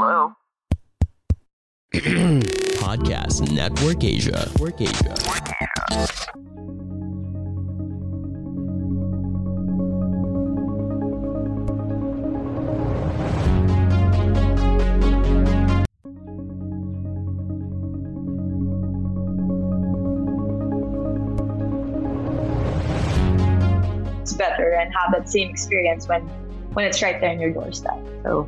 Hello? Podcast Network Asia. It's better and have that same experience when it's right there in your doorstep. So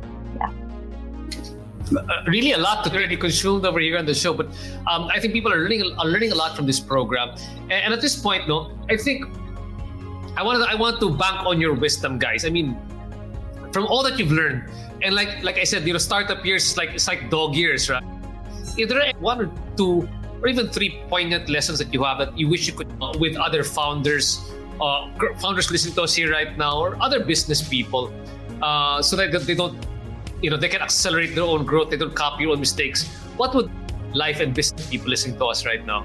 really a lot to already consumed over here on the show, but I think people are learning a lot from this program. And at this point, I think I want to bank on your wisdom, guys. I mean, from all that you've learned, and like I said, startup years is it's like dog years, right? If there are one or two or even three poignant lessons that you have that you wish you could with other founders listening to us here right now, or other business people, so that they don't, they can accelerate their own growth. They don't copy your own mistakes. What would life and business people listening to us right now?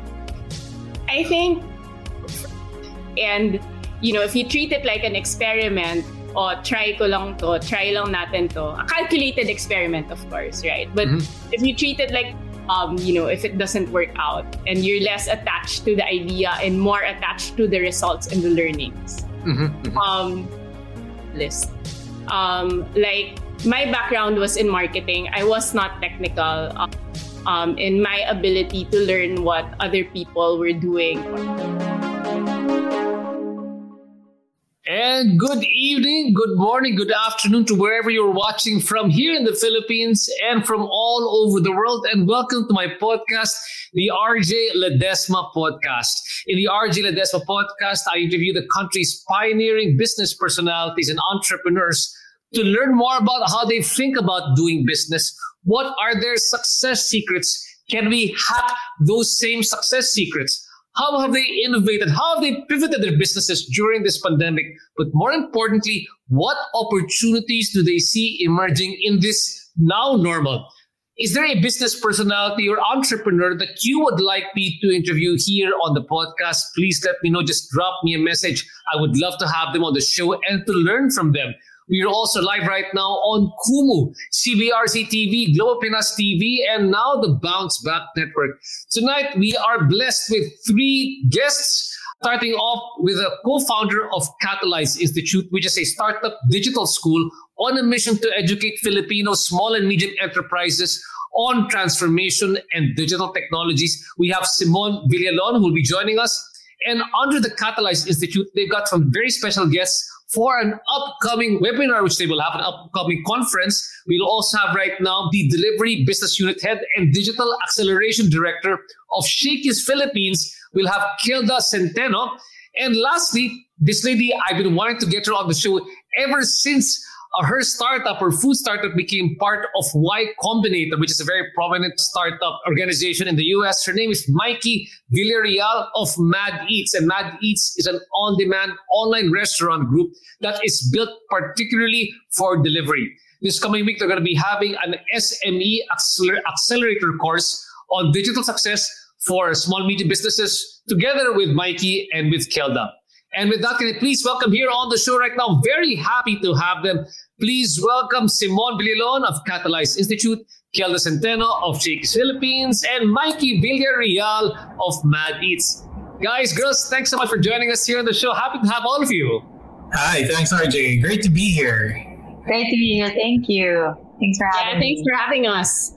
I think, and if you treat it like an experiment, try lang natin to, a calculated experiment, of course, right? But if you treat it like, if it doesn't work out, and you're less attached to the idea and more attached to the results and the learnings, my background was in marketing. I was not technical in my ability to learn what other people were doing. And good evening, good morning, good afternoon to wherever you're watching from here in the Philippines and from all over the world. And welcome to my podcast, the RJ Ledesma Podcast. In the RJ Ledesma Podcast, I interview the country's pioneering business personalities and entrepreneurs to learn more about how they think about doing business. What are their success secrets? Can we hack those same success secrets? How have they innovated? How have they pivoted their businesses during this pandemic? But more importantly, what opportunities do they see emerging in this now normal? Is there a business personality or entrepreneur that you would like me to interview here on the podcast? Please let me know. Just drop me a message. I would love to have them on the show and to learn from them. We are also live right now on Kumu, CBRC TV, Global Pinas TV, and now the Bounce Back Network. Tonight, we are blessed with three guests, starting off with a co-founder of Catalyze Institute, which is a startup digital school on a mission to educate Filipino small and medium enterprises on transformation and digital technologies. We have Simon Villalon, who will be joining us. And under the Catalyze Institute, they've got some very special guests for an upcoming webinar, which they will have, an upcoming conference. We'll also have right now the Delivery Business Unit Head and Digital Acceleration Director of Shakey's Philippines. We'll have Kielda Centeno. And lastly, this lady, I've been wanting to get her on the show ever since her startup, her food startup, became part of Y Combinator, which is a very prominent startup organization in the US. Her name is Mikee Villareal of Mad Eats. And Mad Eats is an on-demand online restaurant group that is built particularly for delivery. This coming week, they're going to be having an SME accelerator course on digital success for small medium businesses together with Mikee and with Kielda. And with that, can I please welcome here on the show right now? Very happy to have them. Please welcome Simon Villalon of Catalyze Institute, Kielda Centeno of Shakey's Philippines, and Mikee Villareal of Mad Eats. Guys, girls, thanks so much for joining us here on the show. Happy to have all of you. Hi, thanks, RJ. Great to be here. Great to be here. Thank you. Thanks for having me. Thanks for having us.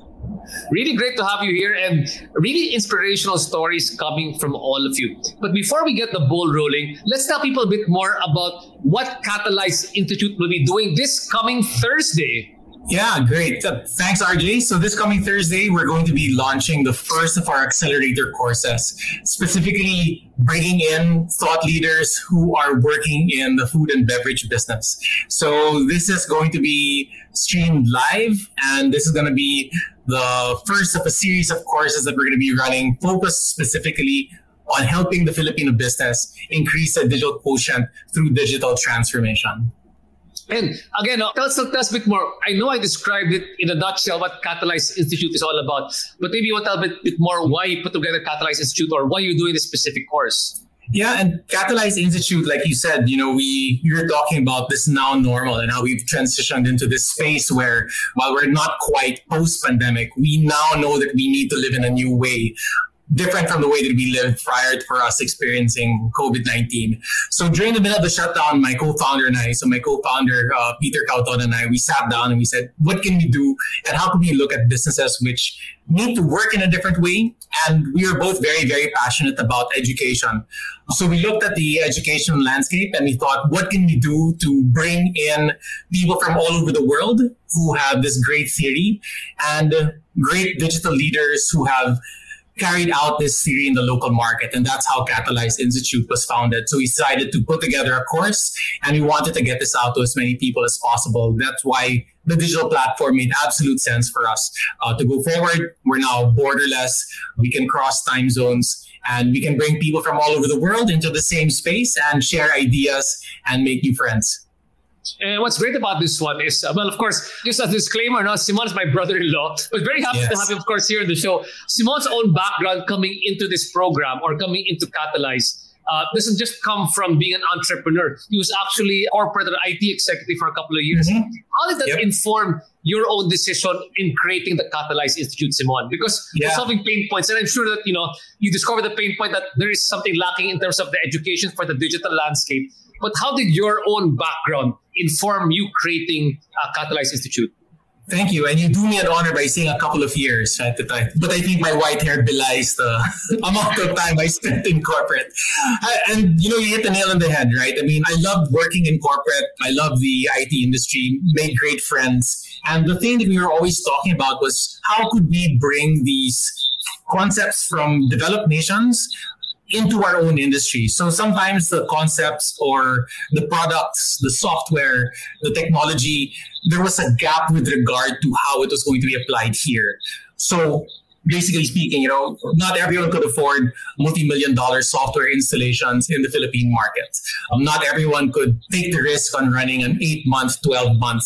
Really great to have you here, and really inspirational stories coming from all of you. But before we get the ball rolling, let's tell people a bit more about what Catalyze Institute will be doing this coming Thursday. Yeah, great. Thanks, RJ. So this coming Thursday, we're going to be launching the first of our accelerator courses, specifically bringing in thought leaders who are working in the food and beverage business. So this is going to be streamed live, and this is going to be the first of a series of courses that we're going to be running, focused specifically on helping the Filipino business increase their digital quotient through digital transformation. And again, tell us a bit more. I know I described it in a nutshell what Catalyze Institute is all about, but maybe you want to tell a bit more why you put together Catalyze Institute or why you're doing this specific course. Yeah, and Catalyze Institute, like you said, you're talking about this now normal and how we've transitioned into this space where, while we're not quite post-pandemic, we now know that we need to live in a new way, different from the way that we lived prior to us experiencing COVID-19. So during the middle of the shutdown, my co-founder, Peter Cauton and I, we sat down and we said, what can we do and how can we look at businesses which need to work in a different way? And we are both very, very passionate about education. So we looked at the educational landscape and we thought, what can we do to bring in people from all over the world who have this great theory and great digital leaders who have carried out this theory in the local market? And that's how Catalyze Institute was founded. So we decided to put together a course and we wanted to get this out to as many people as possible. That's why the digital platform made absolute sense for us to go forward. We're now borderless. We can cross time zones and we can bring people from all over the world into the same space and share ideas and make new friends. And what's great about this one is, of course, just as a disclaimer, Simon is my brother-in-law. I was very happy to have him, of course, here on the show. Simon's own background coming into this program or coming into Catalyze doesn't just come from being an entrepreneur. He was actually a corporate and IT executive for a couple of years. Mm-hmm. How did that inform your own decision in creating the Catalyze Institute, Simon? Because you're solving pain points. And I'm sure that, you discovered the pain point that there is something lacking in terms of the education for the digital landscape. But how did your own background inform you creating Catalyze Institute? Thank you. And you do me an honor by saying a couple of years at the time. But I think my white hair belies the amount of time I spent in corporate. And you hit the nail on the head, right? I mean, I loved working in corporate. I loved the IT industry, made great friends. And the thing that we were always talking about was how could we bring these concepts from developed nations into our own industry. So sometimes the concepts or the products, the software, the technology, there was a gap with regard to how it was going to be applied here. So basically speaking, not everyone could afford multi-million-dollar software installations in the Philippine market. Not everyone could take the risk on running an 8-month, 12-month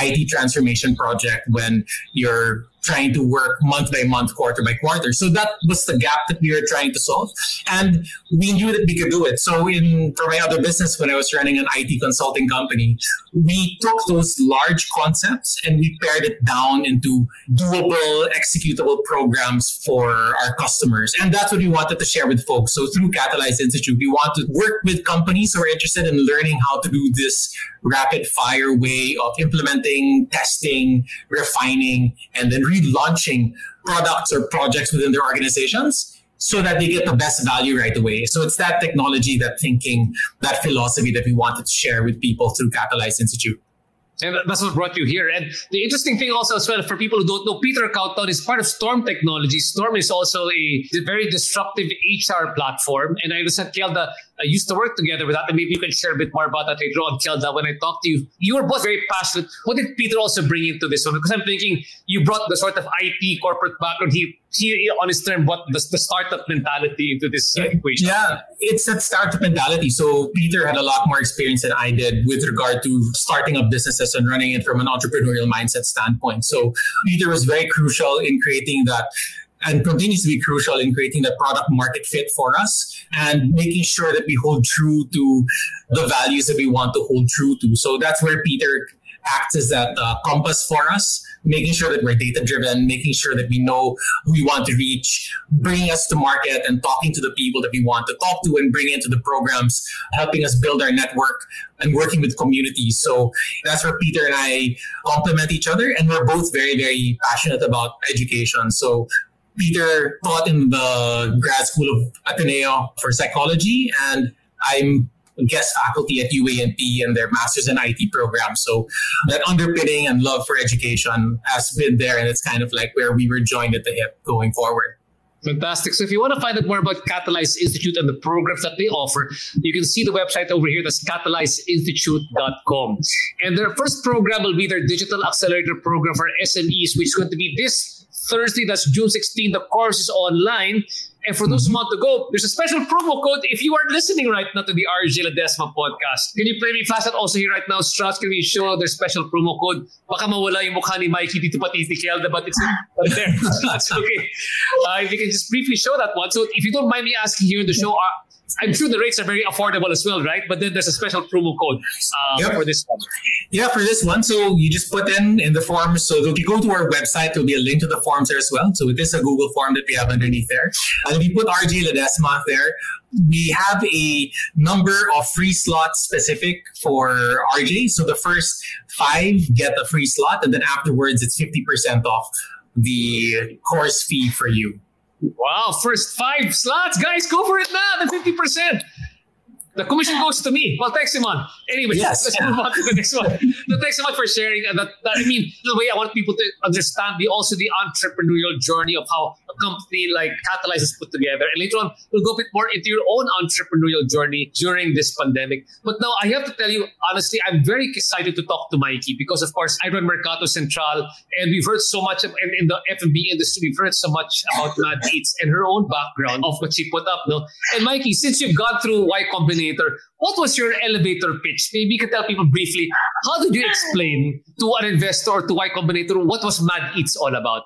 IT transformation project when you're trying to work month by month, quarter by quarter. So that was the gap that we were trying to solve. And we knew that we could do it. So for my other business, when I was running an IT consulting company, we took those large concepts and we pared it down into doable, executable programs for our customers. And that's what we wanted to share with folks. So through Catalyze Institute, we want to work with companies who are interested in learning how to do this rapid fire way of implementing, testing, refining, and then relaunching products or projects within their organizations so that they get the best value right away. So it's that technology, that thinking, that philosophy that we wanted to share with people through Catalyze Institute. And that's what brought you here. And the interesting thing also as well, for people who don't know, Peter Cauton is part of Storm Technology. Storm is also a very disruptive HR platform. And I understand Kielda used to work together with that. And maybe you can share a bit more about that later on, Kielda. When I talked to you, you were both very passionate. What did Peter also bring into this one? Because I'm thinking you brought the sort of IT corporate background. He on his term, what the startup mentality into this equation? Yeah, it's that startup mentality. So Peter had a lot more experience than I did with regard to starting up businesses and running it from an entrepreneurial mindset standpoint. So Peter was very crucial in creating that and continues to be crucial in creating that product market fit for us and making sure that we hold true to the values that we want to hold true to. So that's where Peter acts as that compass for us, making sure that we're data-driven, making sure that we know who we want to reach, bringing us to market and talking to the people that we want to talk to and bring into the programs, helping us build our network and working with communities. So that's where Peter and I complement each other. And we're both very, very passionate about education. So Peter taught in the grad school of Ateneo for psychology, and I'm guest faculty at UAMP and their master's in IT program. So that underpinning and love for education has been there, and it's kind of like where we were joined at the hip going forward. Fantastic. So if you want to find out more about Catalyze Institute and the programs that they offer, you can see the website over here. That's catalyzeinstitute.com. And their first program will be their Digital Accelerator Program for SMEs, which is going to be this Thursday. That's June 16. The course is online. And for those who want to go, there's a special promo code if you are listening right now to the RJ Ledesma podcast. Can you play me fast that also here right now, Strauss? Can we show their special promo code? Baka mawala yung mukha ni Mikee dito pati ni Kielda, but it's not there. That's okay. If you can just briefly show that one. So if you don't mind me asking here in the show, I'm sure the rates are very affordable as well, right? But then there's a special promo code for this one. Yeah, for this one. So you just put in the forms. So if you go to our website, there'll be a link to the forms there as well. So it is a Google form that we have underneath there. And if you put RJ Ledesma there, we have a number of free slots specific for RJ. So the first 5 get a free slot. And then afterwards, it's 50% off the course fee for you. Wow, first 5 slots. Guys, go for it now. The 50%. The commission goes to me. Well, thanks, Simon. Anyway, let's move on to the next one. No, thanks so much for sharing. The way I want people to understand the entrepreneurial journey of how a company like Catalyze is put together. And later on, we'll go a bit more into your own entrepreneurial journey during this pandemic. But now I have to tell you, honestly, I'm very excited to talk to Mikee because, of course, I run Mercato Central and we've heard so much in the F&B industry. We've heard so much about Mad Eats and her own background of what she put up. No? And Mikee, since you've gone through Y Combinator, what was your elevator pitch? Maybe you can tell people briefly, how did you explain to an investor or to Y Combinator what was Mad Eats all about?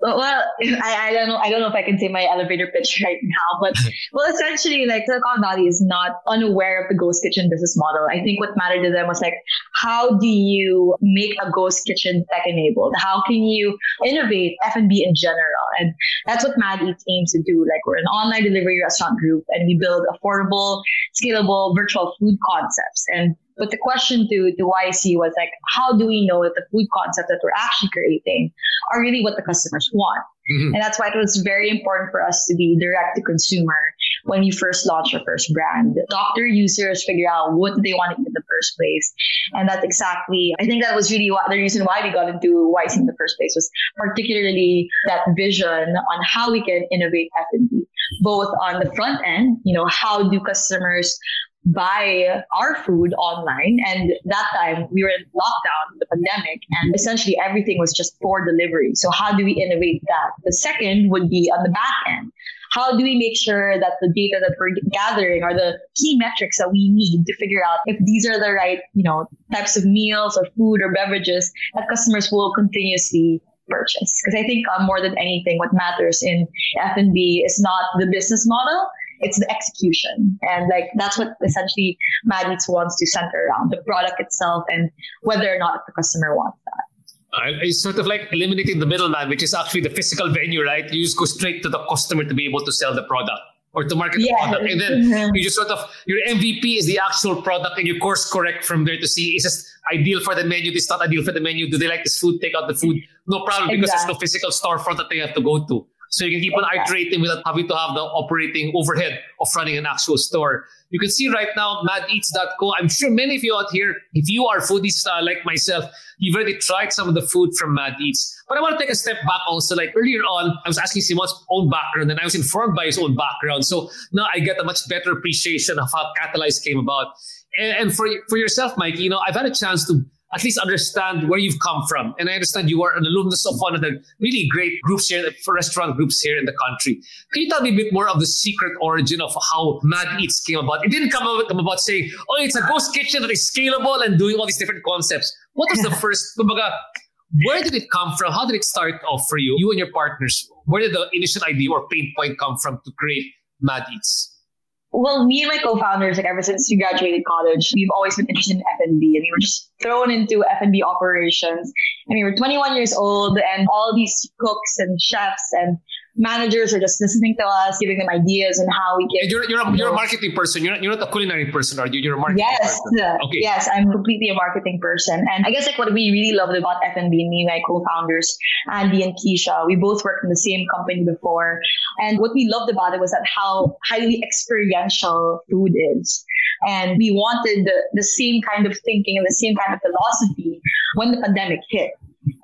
Well, I don't know if I can say my elevator pitch right now, but essentially, Silicon Valley is not unaware of the ghost kitchen business model. I think what mattered to them was how do you make a ghost kitchen tech enabled? How can you innovate F&B in general? And that's what Mad Eats aims to do. We're an online delivery restaurant group, and we build affordable, scalable virtual food concepts. But the question to YC was how do we know that the food concept that we're actually creating are really what the customers want? Mm-hmm. And that's why it was very important for us to be direct to consumer when we first launched our first brand. Talk to users, figure out what they want to eat in the first place. And that's exactly, I think that was really the reason why we got into YC in the first place, was particularly that vision on how we can innovate F&B, both on the front end, how do customers buy our food online. And that time we were in lockdown, the pandemic, and essentially everything was just for delivery. So how do we innovate that? The second would be on the back end. How do we make sure that the data that we're gathering are the key metrics that we need to figure out if these are the right, types of meals or food or beverages that customers will continuously purchase? Because I think more than anything, what matters in F&B is not the business model, it's the execution. And that's what essentially Mad Eats wants to center around, the product itself and whether or not the customer wants that. It's sort of eliminating the middleman, which is actually the physical venue, right? You just go straight to the customer to be able to sell the product or to market the product. And then you just your MVP is the actual product and you course correct from there to see, is this ideal for the menu? This is not ideal for the menu. Do they like this food? Take out the food. No problem, because there's no physical storefront that they have to go to. So you can keep on iterating without having to have the operating overhead of running an actual store. You can see right now, madeats.co. I'm sure many of you out here, if you are foodies like myself, you've already tried some of the food from Mad Eats. But I want to take a step back also. Earlier on, I was asking Simon's own background and I was informed by his own background. So now I get a much better appreciation of how Catalyze came about. And for yourself, Mikee, I've had a chance to at least understand where you've come from. And I understand you are an alumnus of one of the really great groups here, restaurant groups here in the country. Can you tell me a bit more of the secret origin of how Mad Eats came about? It didn't come about saying, it's a ghost kitchen that is scalable and doing all these different concepts. What was the first, where did it come from? How did it start off for you, you and your partners? Where did the initial idea or pain point come from to create Mad Eats? Well, me and my co-founders, ever since we graduated college, we've always been interested in F&B, and we were just thrown into F&B operations. And we were 21 years old, and all these cooks and chefs and managers are just listening to us, giving them ideas on how we can. You're a marketing person. You're not a culinary person, are you? You're a marketing person. Yes. Okay. Yes, I'm completely a marketing person. And I guess like what we really loved about FNB, me, my co-founders, Andy and Keisha, we both worked in the same company before. And what we loved about it was that how highly experiential food is. And we wanted the same kind of thinking and the same kind of philosophy when the pandemic hit.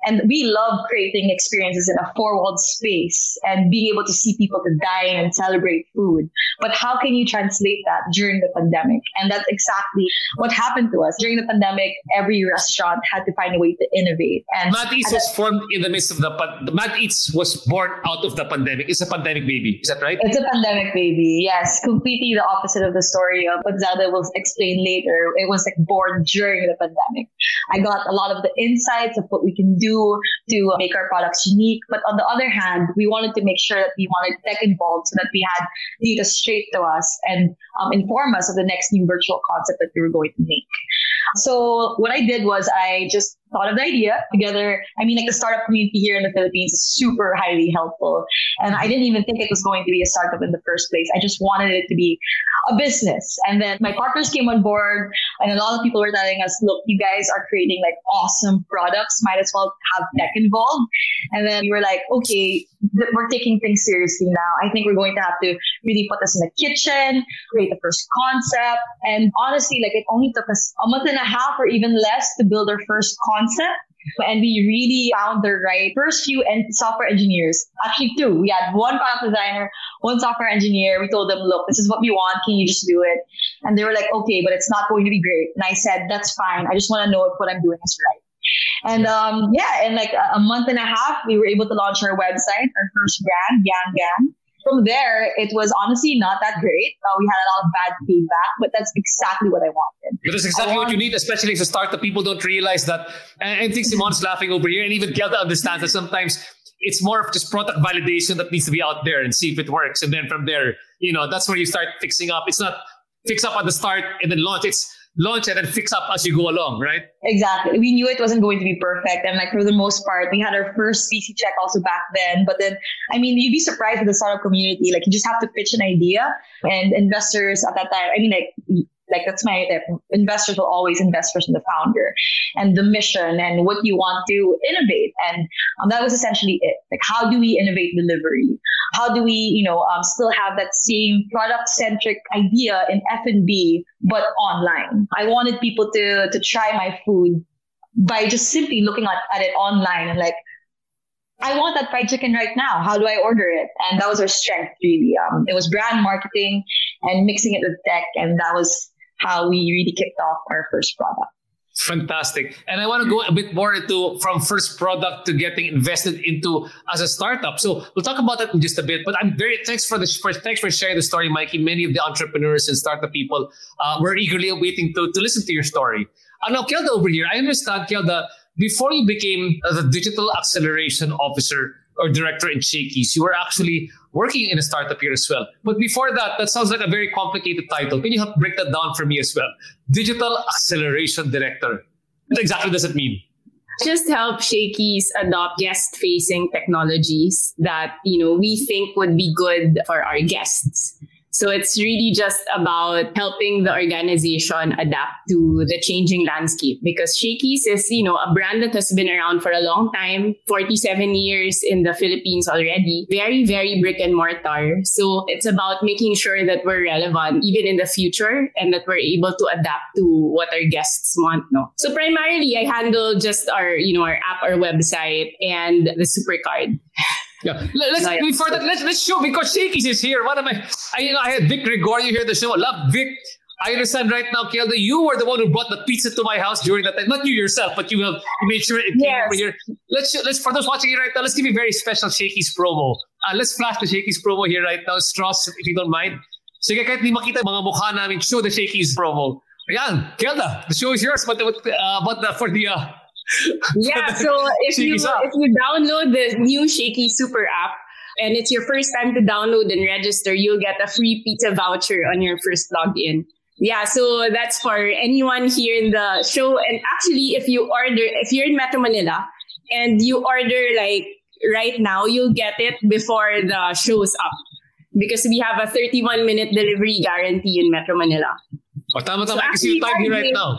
And we love creating experiences in a four-walled space and being able to see people to dine and celebrate food. But how can you translate that during the pandemic? And that's exactly what happened to us. During the pandemic, every restaurant had to find a way to innovate. And Mad Eats was formed in the midst of the Mad Eats was born out of the pandemic. It's a pandemic baby. Is that right? It's a pandemic baby. Yes. Completely the opposite of the story of what Zelda will explain later. It was like born during the pandemic. I got a lot of the insights of what we can do to make our products unique. But on the other hand, we wanted to make sure that we wanted tech involved so that we had data straight to us and inform us of the next new virtual concept that we were going to make. So what I did was I just thought of the idea together. I mean, like the startup community here in the Philippines is super highly helpful. And I didn't even think it was going to be a startup in the first place. I just wanted it to be a business. And then my partners came on board and a lot of people were telling us, look, you guys are creating like awesome products. Might as well have tech involved. And then we were like, okay, we're taking things seriously now. I think we're going to have to really put this in the kitchen, create the first concept. And honestly, like it only took us a month and a half or even less to build our first concept. And we really found the right first few software engineers. Actually, two. We had one product designer, one software engineer. We told them, look, this is what we want. Can you just do it? And they were like, okay, but it's not going to be great. And I said, that's fine. I just want to know if what I'm doing is right. And in like a month and a half, we were able to launch our website, our first brand, Yang Gang. From there, it was honestly not that great. We had a lot of bad feedback, but that's exactly what I wanted. But that's exactly what you need, especially as a startup. People don't realize that. And I think Simon's laughing over here, and even Kielda understands that sometimes it's more of just product validation that needs to be out there and see if it works. And then from there, that's where you start fixing up. It's not fix up at the start and then launch. It's launch and then fix up as you go along, right? Exactly. We knew it wasn't going to be perfect. And like for the most part, we had our first VC check also back then. But then, I mean, you'd be surprised at the startup community. Like you just have to pitch an idea and investors at that time, I mean, like that's my idea. Investors will always invest first in the founder and the mission and what you want to innovate. And that was essentially it. Like, how do we innovate delivery? How do we, still have that same product-centric idea in F&B, but online? I wanted people to try my food by just simply looking at it online and like, I want that fried chicken right now. How do I order it? And that was our strength, really. It was brand marketing and mixing it with tech. And that was how we really kicked off our first product. Fantastic. And I want to go a bit more into from first product to getting invested into as a startup. So we'll talk about that in just a bit, but I'm thanks for sharing the story, Mikee. Many of the entrepreneurs and startup people were eagerly waiting to listen to your story. And now Kielda over here, I understand, Kielda, before you became the digital acceleration officer or director in Shakey's, you were actually working in a startup here as well. But before that sounds like a very complicated title. Can you help break that down for me as well? Digital Acceleration Director. What exactly does it mean? Just help Shakey's adopt guest-facing technologies that, we think would be good for our guests. So it's really just about helping the organization adapt to the changing landscape, because Shakey's is, a brand that has been around for a long time, 47 years in the Philippines already, very, very brick and mortar. So it's about making sure that we're relevant even in the future and that we're able to adapt to what our guests want. No? So primarily I handle just our, our app, our website and the supercard. Yeah, let's show, because Shakey's is here. One of my, I had Vic Gregorio here on the show. I love Vic. I understand right now, Kielda, you were the one who brought the pizza to my house during that time. Not you yourself, but you made sure it came over here. Let's for those watching it right now, let's give you a very special Shakey's promo. Let's flash the Shakey's promo here right now, Strauss, if you don't mind. Sige, kahit di makita mga mukha namin, show the Shakey's promo. Ayan, Kielda, the show is yours, so if you download the new Shakey's Super App and it's your first time to download and register, you'll get a free pizza voucher on your first login. Yeah, so that's for anyone here in the show. And actually, if you're in Metro Manila and you order like right now, you'll get it before the show's up. Because we have a 31-minute delivery guarantee in Metro Manila. Oh, tama, I can see you typing right now.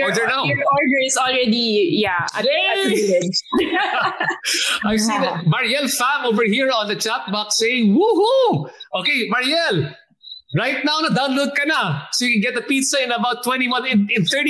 Order now. Your order is already, I see that. Mariel Pham over here on the chat box saying, woohoo! Okay, Mariel, right now na-download ka na. So you can get the pizza in about 30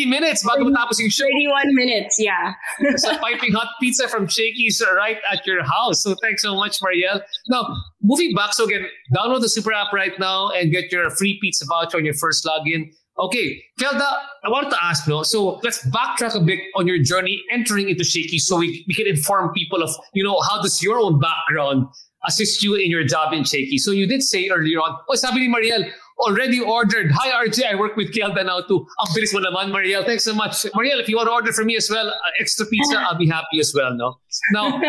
minutes bago matapos yung show. 31 minutes, yeah. So piping hot pizza from Shakey's right at your house. So thanks so much, Mariel. Now, moving back, so again, download the Super App right now and get your free pizza voucher on your first login. Okay, Kielda, I wanted to ask, so let's backtrack a bit on your journey entering into Shakey's so we can inform people of, how does your own background assist you in your job in Shakey's. So you did say earlier on, sabi ni Mariel, already ordered. Hi, RJ, I work with Kielda now too. Ang bilis mo naman, Mariel. Thanks so much. Mariel, if you want to order for me as well, extra pizza, I'll be happy as well, Now,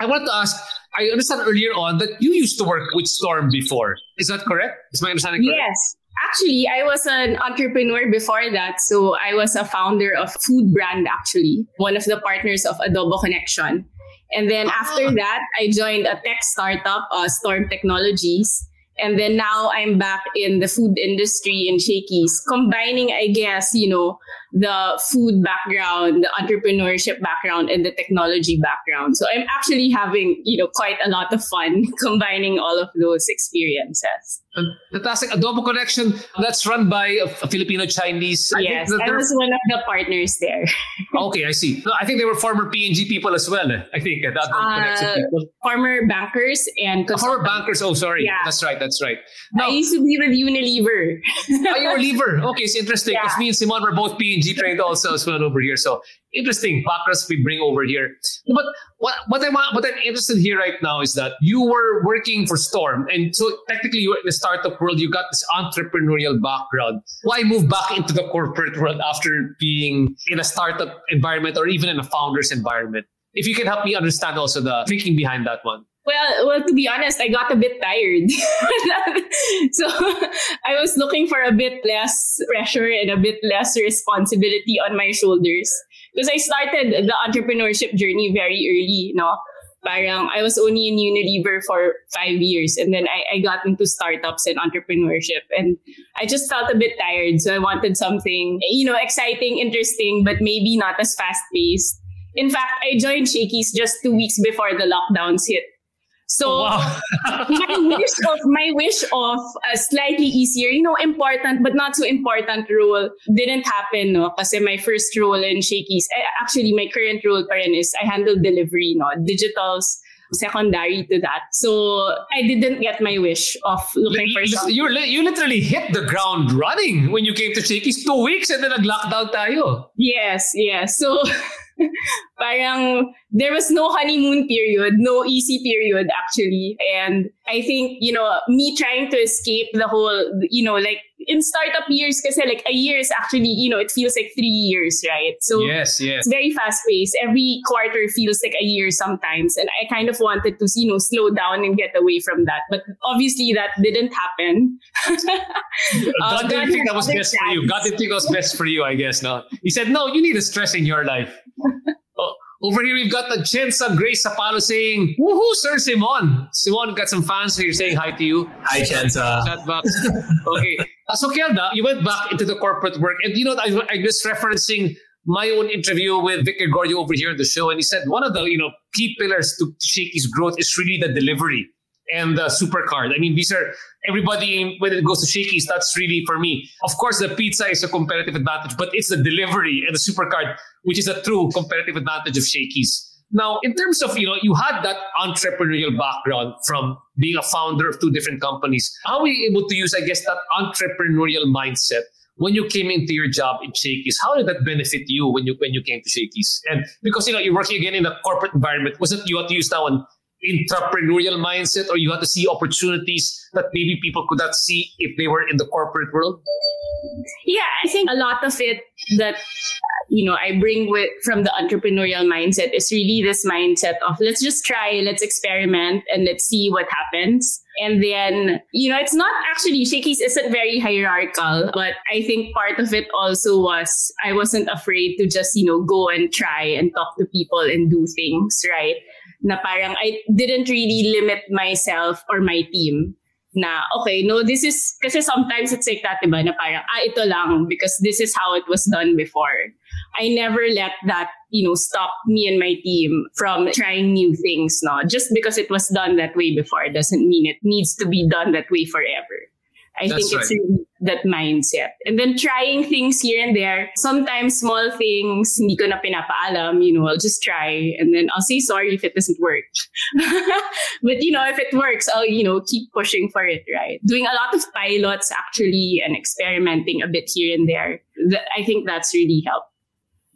I wanted to ask, I understand earlier on that you used to work with Storm before. Is that correct? Is my understanding correct? Yes. Actually, I was an entrepreneur before that. So I was a founder of food brand, actually. One of the partners of Adobo Connection. And then after that, I joined a tech startup, Storm Technologies. And then now I'm back in the food industry in Shakey's, combining, I guess, the food background, the entrepreneurship background, and the technology background. So I'm actually having, quite a lot of fun combining all of those experiences. Fantastic. Adobo Connection, that's run by a Filipino-Chinese. Yes, I was one of the partners there. Okay, I see. No, I think they were former P&G people as well. I think that Connection people. Former bankers and... former bankers. Oh, sorry. Yeah. That's right. Now, I used to be with Unilever. Unilever. Okay, it's interesting. Because me and Simon were both P&G trained also as well over here. So interesting backgrounds we bring over here. But what I'm interested here right now is that you were working for Storm. And so technically you were in the startup world, you got this entrepreneurial background. Why move back into the corporate world after being in a startup environment or even in a founder's environment? If you can help me understand also the thinking behind that one. Well, to be honest, I got a bit tired. So I was looking for a bit less pressure and a bit less responsibility on my shoulders. Because I started the entrepreneurship journey very early, Parang I was only in Unilever for 5 years and then I got into startups and entrepreneurship. And I just felt a bit tired. So I wanted something, exciting, interesting, but maybe not as fast-paced. In fact, I joined Shakey's just 2 weeks before the lockdowns hit. So my wish of a slightly easier, important but not so important role didn't happen. Kasi my first role in Shakey's, actually my current role pa rin is I handle delivery, digitals, secondary to that. So I didn't get my wish of looking for something. You literally hit the ground running when you came to Shakey's 2 weeks and then nag-lockdown tayo. Yes. So... Parang there was no honeymoon period, no easy period actually. And I think, me trying to escape the whole, like in startup years, kasi like a year is actually, it feels like 3 years, right? So yes. It's very fast paced. Every quarter feels like a year sometimes. And I kind of wanted to, slow down and get away from that. But obviously that didn't happen. God didn't think that was best for you. God didn't think that was best for you, I guess. No, he said, no, you need a stress in your life. Over here, we've got the Jensa Grace Sapalo saying, woohoo, Sir Simon. Simon, got some fans here saying hi to you. Hi, Jensa. Chat box. Okay. So, Kielda, you went back into the corporate work. And, I'm just referencing my own interview with Victor Gordio over here on the show. And he said one of the, key pillars to Shakey's growth is really the delivery and the supercard. I mean, these are everybody, when it goes to Shakey's, that's really for me. Of course, the pizza is a competitive advantage, but it's the delivery and the supercard, which is a true competitive advantage of Shakey's. Now, in terms of, you had that entrepreneurial background from being a founder of two different companies. How were you able to use, I guess, that entrepreneurial mindset when you came into your job in Shakey's? How did that benefit you when you came to Shakey's? And because, you're working again in a corporate environment, was it you had to use that one entrepreneurial mindset, or you had to see opportunities that maybe people could not see if they were in the corporate world? Yeah, I think a lot of it that, I bring with from the entrepreneurial mindset is really this mindset of let's just try, let's experiment, and let's see what happens. And then, it's not actually, Shakey's isn't very hierarchical, but I think part of it also was I wasn't afraid to just, go and try and talk to people and do things, right? na parang I didn't really limit myself or my team na, okay, no, this is, kasi sometimes it's like that, diba, na parang, ito lang, because this is how it was done before. I never let that, stop me and my team from trying new things, no? Just because it was done that way before doesn't mean it needs to be done that way forever. I think it's really that mindset. And then trying things here and there. Sometimes small things, hindi ko na pinapaalam, I'll just try. And then I'll say sorry if it doesn't work. But, if it works, I'll, keep pushing for it, right? Doing a lot of pilots, actually, and experimenting a bit here and there. I think that's really helped.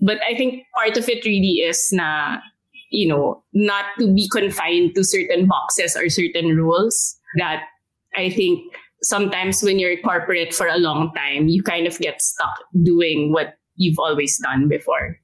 But I think part of it really is na, not to be confined to certain boxes or certain rules that I think... Sometimes when you're corporate for a long time, you kind of get stuck doing what you've always done before.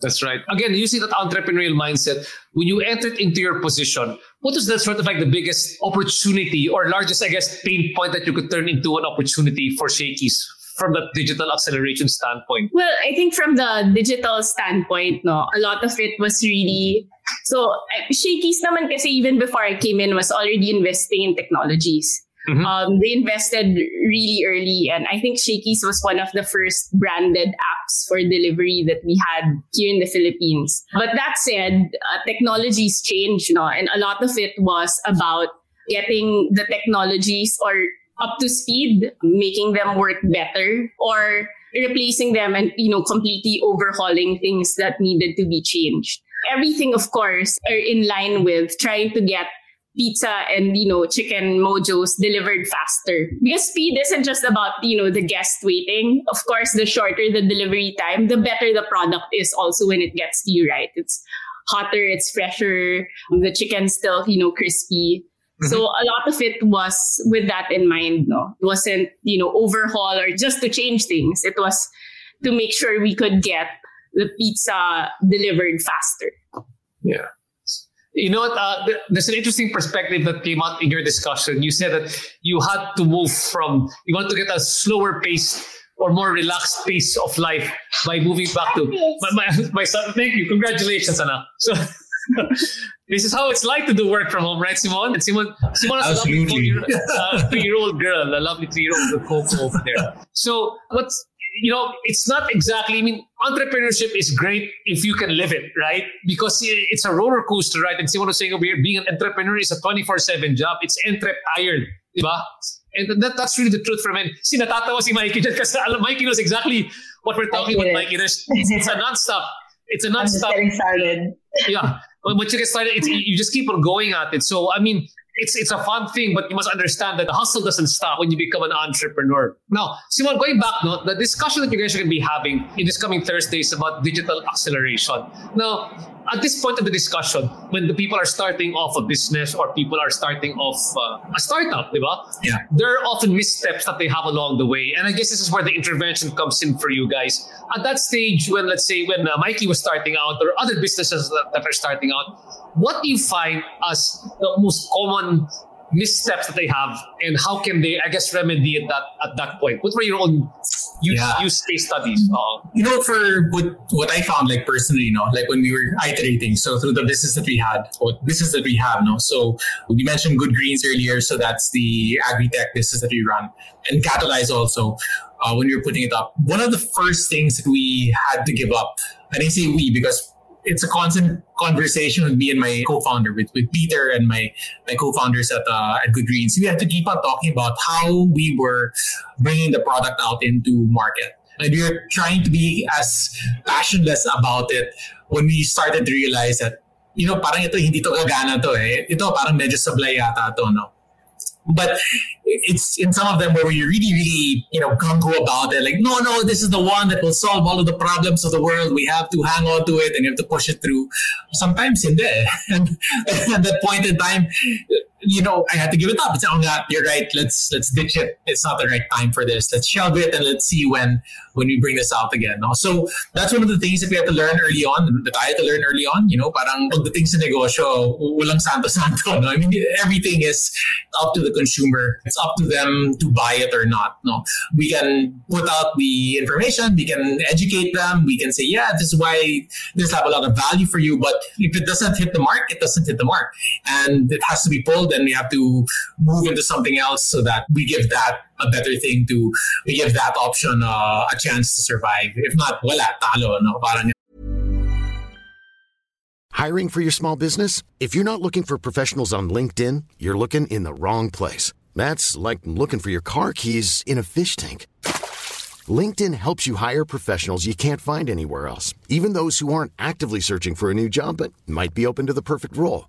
That's right. Again, using that entrepreneurial mindset, when you entered into your position, what was that sort of like the biggest opportunity or largest, I guess, pain point that you could turn into an opportunity for Shakey's from the digital acceleration standpoint? Well, I think from the digital standpoint, no, a lot of it was really... So Shakey's naman kasi even before I came in was already investing in technologies. Mm-hmm. They invested really early, and I think Shakey's was one of the first branded apps for delivery that we had here in the Philippines. But that said, technologies change, no? And a lot of it was about getting the technologies or up to speed, making them work better, or replacing them and completely overhauling things that needed to be changed. Everything, of course, are in line with trying to get pizza and, chicken mojos delivered faster. Because speed isn't just about, the guest waiting. Of course, the shorter the delivery time, the better the product is also when it gets to you, right? It's hotter, it's fresher, the chicken's still, crispy. Mm-hmm. So a lot of it was with that in mind, no? It wasn't, overhaul or just to change things. It was to make sure we could get the pizza delivered faster. Yeah. You know what? There's an interesting perspective that came out in your discussion. You said that you had to move from, you want to get a slower pace or more relaxed pace of life by moving back to my son. Thank you. Congratulations, Ana. So this is how it's like to do work from home, right, Simon? And Simon's a lovely 3-year-old girl, a lovely 3-year-old Coco over there. So what's, it's not exactly, entrepreneurship is great if you can live it, right? Because it's a roller coaster, right? And Simon was saying over here, being an entrepreneur is a 24/7 job. It's entrep-iron, diba? And that's really the truth for men. Sinatatawa si Mikee dyan kasi Mikee knows exactly what we're talking about, Mikee. It's a non-stop. It's a non-stop. I'm just getting started. Yeah. But once you get started, you just keep on going at it. So, it's a fun thing, but you must understand that the hustle doesn't stop when you become an entrepreneur. Now, Simon, going back, the discussion that you guys are going to be having in this coming Thursday is about digital acceleration. Now, at this point of the discussion, when the people are starting off a business or people are starting off a startup, diba? Yeah. There are often missteps that they have along the way. And I guess this is where the intervention comes in for you guys. At that stage, when Mikee was starting out or other businesses that are starting out, what do you find as the most common missteps that they have, and how can they, I guess, remedy it at that point? What were your own use case studies? For what I found, like personally, when we were iterating, so through the business that we had, or business that we have, so we mentioned Good Greens earlier, so that's the agri-tech business that we run, and Catalyze also. When we were putting it up, one of the first things that we had to give up, and I say we because it's a constant conversation with me and my co-founder, with Peter and my co-founders at Good Greens. We had to keep on talking about how we were bringing the product out into market. And we were trying to be as passionless about it when we started to realize that, parang ito, hindi to gagana to eh. Ito parang medyo sablay yata to, no? But it's in some of them where we really, really, gung-ho about it. Like, no, this is the one that will solve all of the problems of the world. We have to hang on to it and you have to push it through. Sometimes in there. And at that point in time, you know, I had to give it up. It's like, oh, God, you're right. Let's ditch it. It's not the right time for this. Let's shelve it and let's see when we bring this out again. No? So that's one of the things that we have to learn early on, that I had to learn early on, you know, parang pagdating sa negosyo, walang santo-santo. No? I mean, everything is up to the consumer. It's up to them to buy it or not. No? We can put out the information. We can educate them. We can say, yeah, this is why there's a lot of value for you. But if it doesn't hit the mark, it doesn't hit the mark. And it has to be pulled, and we have to move into something else so that we give that a better thing to, we give that option a chance to survive. If not, wala, talo, no? Parang. Hiring for your small business? If you're not looking for professionals on LinkedIn, you're looking in the wrong place. That's like looking for your car keys in a fish tank. LinkedIn helps you hire professionals you can't find anywhere else, even those who aren't actively searching for a new job but might be open to the perfect role.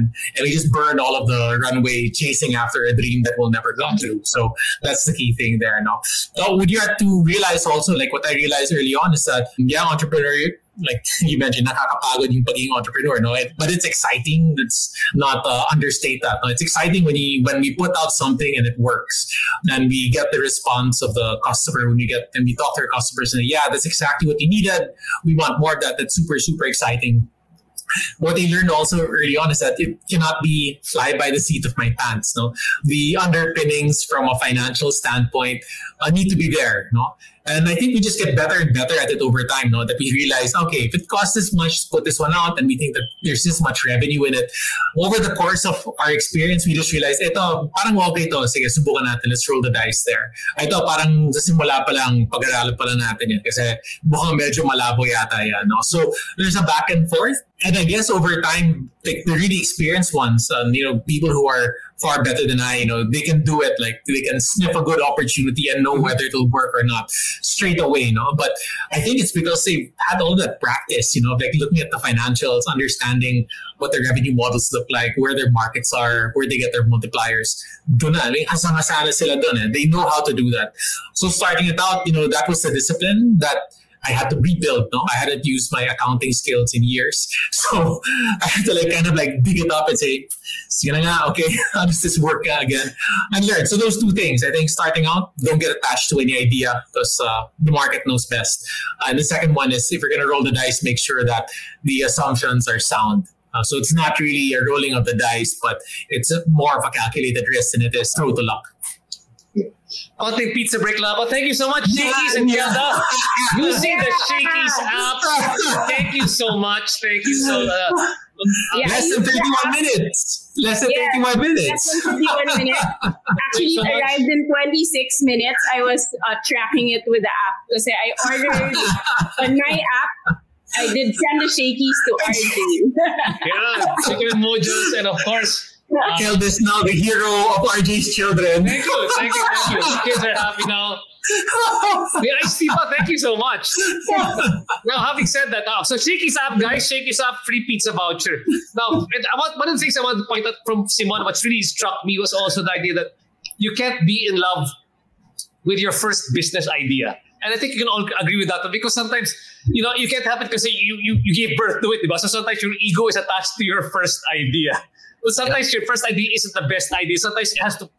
And we just burned all of the runway chasing after a dream that will never come true. So that's the key thing there now. So what you have to realize also, like what I realized early on is that, yeah, entrepreneurship, like you mentioned, nakakapagod yung pagiging entrepreneur, no? But it's exciting. Let's not understate that. No? It's exciting when we put out something and it works, and we get the response of the customer when we talk to our customers and yeah, that's exactly what you needed. We want more of that. That's super, super exciting. What I learned also early on is that it cannot be fly by the seat of my pants. No, the underpinnings from a financial standpoint need to be there. No, and I think we just get better and better at it over time. No, that we realize, okay, if it costs this much, put this one out, and we think that there's this much revenue in it. Over the course of our experience, we just realize, eto parang okay to, sige, subukan natin, let's roll the dice there. Ito parang sa simula pa lang, pag-aralan pa lang natin yan, kasi mukhang medyo malabo yata yan. No, so there's a back and forth. And I guess over time, like the really experienced ones, you know, people who are far better than I, you know, they can do it. Like they can sniff a good opportunity and know whether it'll work or not straight away, you know. But I think it's because they've had all that practice, you know, like looking at the financials, understanding what their revenue models look like, where their markets are, where they get their multipliers. Dun na, like asang-asana sila dun eh. They know how to do that. So starting it out, you know, that was the discipline that I had to rebuild, no? I hadn't used my accounting skills in years. So I had to like kind of like dig it up and say, okay, how does this work again? And learn. So those two things, I think starting out, don't get attached to any idea because the market knows best. And the second one is if you're going to roll the dice, make sure that the assumptions are sound. So it's not really a rolling of the dice, but it's more of a calculated risk than it is throw to luck. I'll take pizza break lang. But thank you so much, Shakey's and Kielda, using the Shakey's app. Thank you so much. Thank you so much. Yeah, less than 31 minutes. Less than 31 minutes. Actually, it arrived in 26 minutes. I was tracking it with the app. So I ordered on my app. I did send the Shakey's to RJ. Yeah, chicken mojos and of course, Kielda is now the hero of RJ's children. Thank you. The kids are happy now. Thank you so much. Now, having said that, so Shakey's app, guys, Shakey's app, free pizza voucher. Now, one of the things I want to point out from Simon, what really struck me was also the idea that you can't be in love with your first business idea. And I think you can all agree with that because sometimes, you know, you can't have it because you gave birth to it. Right? So sometimes your ego is attached to your first idea. Well, sometimes your first idea isn't the best idea. Sometimes it has to,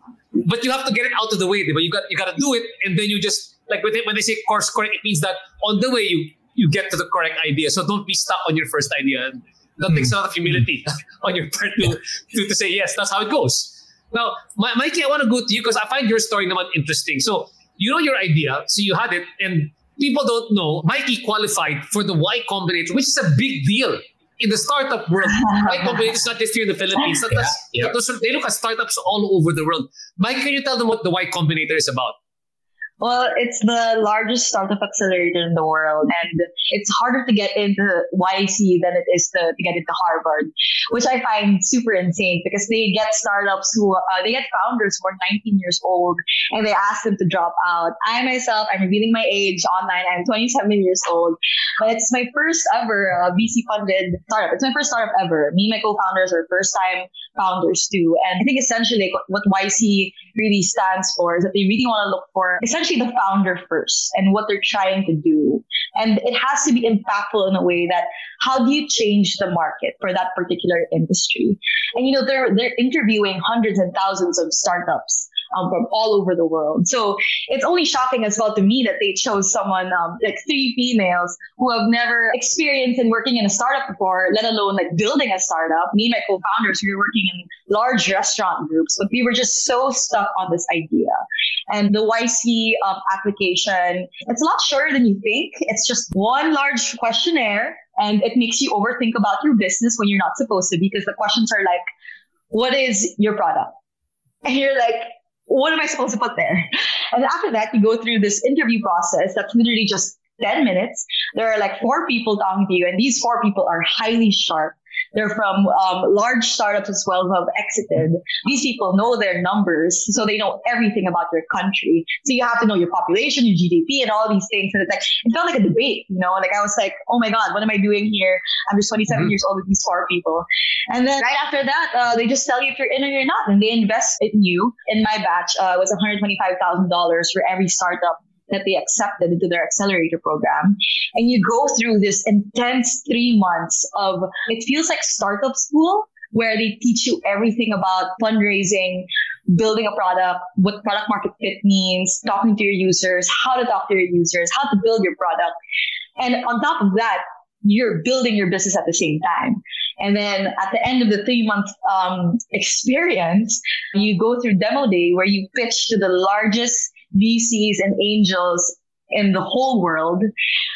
but you have to get it out of the way. But you got to do it, and then you just like when they say course correct, it means that on the way you get to the correct idea. So don't be stuck on your first idea. And that takes a lot of humility on your part to say yes. That's how it goes. Now, Mikee, I want to go to you because I find your story interesting. So you know your idea, so you had it, and people don't know Mikee qualified for the Y Combinator, which is a big deal in the startup world, Y Combinator is not just here in the Philippines. They look at startups all over the world. Mike, can you tell them what the Y Combinator is about? Well, it's the largest startup accelerator in the world, and it's harder to get into YC than it is to get into Harvard, which I find super insane because they get startups they get founders who are 19 years old, and they ask them to drop out. I myself, I'm revealing my age online. I'm 27 years old, but it's my first ever VC-funded startup. It's my first startup ever. Me and my co-founders are first-time founders too, and I think essentially what YC really stands for is that they really want to look for essentially the founder first and what they're trying to do. And it has to be impactful in a way that how do you change the market for that particular industry? And, you know, they're interviewing hundreds and thousands of startups from all over the world. So it's only shocking as well to me that they chose someone like three females who have never experienced in working in a startup before, let alone like building a startup. Me and my co-founders, we were working in large restaurant groups, but we were just so stuck on this idea. And the YC application, it's a lot shorter than you think. It's just one large questionnaire, and it makes you overthink about your business when you're not supposed to, because the questions are like, what is your product? And you're like, what am I supposed to put there? And after that, you go through this interview process that's literally just 10 minutes. There are like four people talking to you, and these four people are highly sharp. They're from large startups as well who have exited. These people know their numbers, so they know everything about your country. So you have to know your population, your GDP, and all these things. And it's like, it felt like a debate, you know? Like I was like, oh my God, what am I doing here? I'm just 27 years old with these four people. And then right after that, they just tell you if you're in or you're not. And they invest in you. In my batch, it was $125,000 for every startup that they accepted into their accelerator program. And you go through this intense 3 months of, it feels like startup school, where they teach you everything about fundraising, building a product, what product market fit means, talking to your users, how to talk to your users, how to build your product. And on top of that, you're building your business at the same time. And then at the end of the 3 month experience, you go through demo day where you pitch to the largest VCs and angels in the whole world.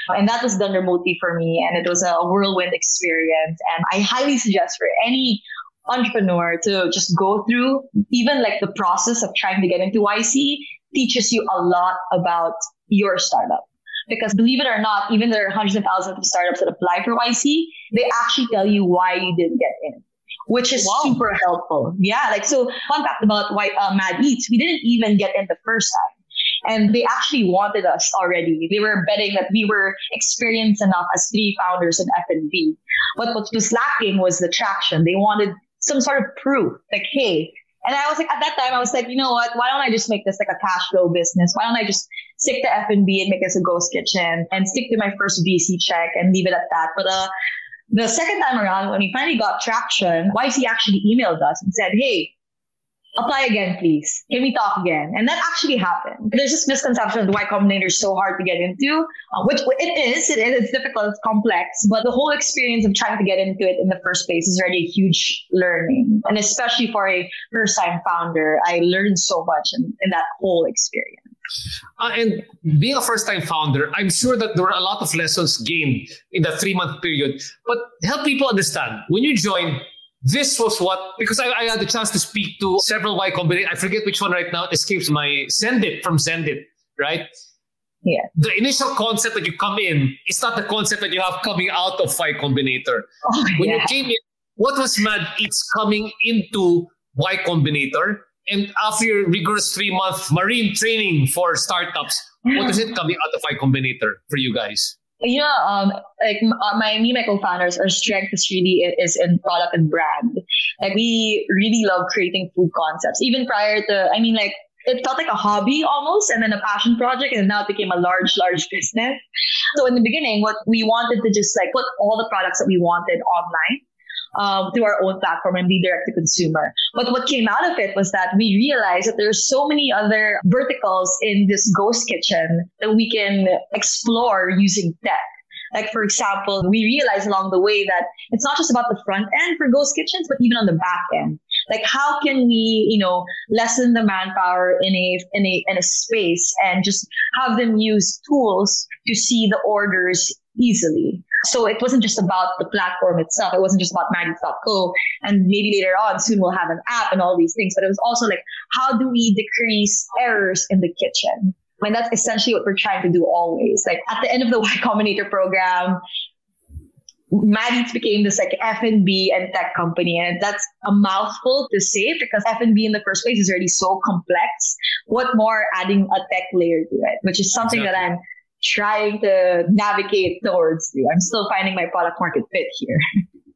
And that was done remotely for me. And it was a whirlwind experience. And I highly suggest for any entrepreneur to just go through, even like the process of trying to get into YC teaches you a lot about your startup. Because believe it or not, even there are hundreds of thousands of startups that apply for YC, they actually tell you why you didn't get in, which is super helpful. Yeah. Like, so fun fact about why Mad Eats, we didn't even get in the first time. And they actually wanted us already. They were betting that we were experienced enough as three founders in F&B. But what was lacking was the traction. They wanted some sort of proof, like, hey. And I was like, at that time, I was like, you know what? Why don't I just make this like a cash flow business? Why don't I just stick to F&B and make this a ghost kitchen and stick to my first VC check and leave it at that? But the second time around, when we finally got traction, YC actually emailed us and said, hey, apply again, please. Can we talk again? And that actually happened. There's this misconception of the Y Combinator is so hard to get into, which it is. It's difficult, it's complex, but the whole experience of trying to get into it in the first place is already a huge learning. And especially for a first-time founder, I learned so much in that whole experience. And being a first-time founder, I'm sure that there were a lot of lessons gained in that three-month period. But help people understand, when you join, this was what, because I had the chance to speak to several Y Combinator. I forget which one right now. It escapes my Send It, right? Yeah. The initial concept that you come in, it's not the concept that you have coming out of Y Combinator. When you came in, what was Mad Eats coming into Y Combinator? And after your rigorous 3 month marine training for startups, what is it coming out of Y Combinator for you guys? You know, like my co-founders, our strength is really is in product and brand. Like we really love creating food concepts. Even prior to, I mean, like it felt like a hobby almost, and then a passion project, and now it became a large business. So in the beginning, what we wanted to just like put all the products that we wanted online through our own platform and be direct to consumer. But what came out of it was that we realized that there's so many other verticals in this ghost kitchen that we can explore using tech. Like, for example, we realized along the way that it's not just about the front end for ghost kitchens, but even on the back end. Like, how can we, you know, lessen the manpower in a space and just have them use tools to see the orders easily? So it wasn't just about the platform itself. It wasn't just about MadEats.co. And maybe later on, soon we'll have an app and all these things. But it was also like, how do we decrease errors in the kitchen? I mean, that's essentially what we're trying to do always. Like at the end of the Y Combinator program, Mad Eats became this like F&B and tech company. And that's a mouthful to say because F&B in the first place is already so complex. What more adding a tech layer to it, which is something that I'm trying to navigate towards. I'm still finding my product market fit here.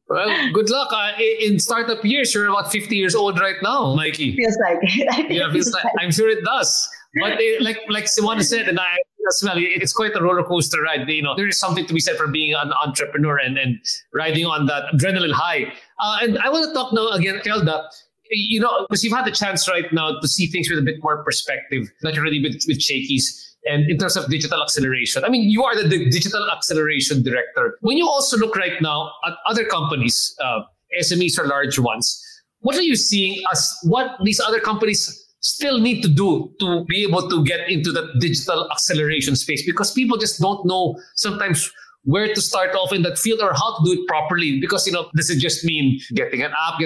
Well, good luck. In startup years, you're about 50 years old right now, Mikee. Feels like it. Feels like it. I'm sure it does. But it, like Simona said, and I as well, it's quite a roller coaster ride. You know, there is something to be said for being an entrepreneur and riding on that adrenaline high. And I want to talk now again, Kielda, you know, because you've had the chance right now to see things with a bit more perspective, not really with Shakey's. And in terms of digital acceleration, I mean, you are the digital acceleration director. When you also look right now at other companies, SMEs or large ones, what are you seeing as what these other companies still need to do to be able to get into that digital acceleration space? Because people just don't know sometimes where to start off in that field or how to do it properly. Because, you know, does it just mean getting an app?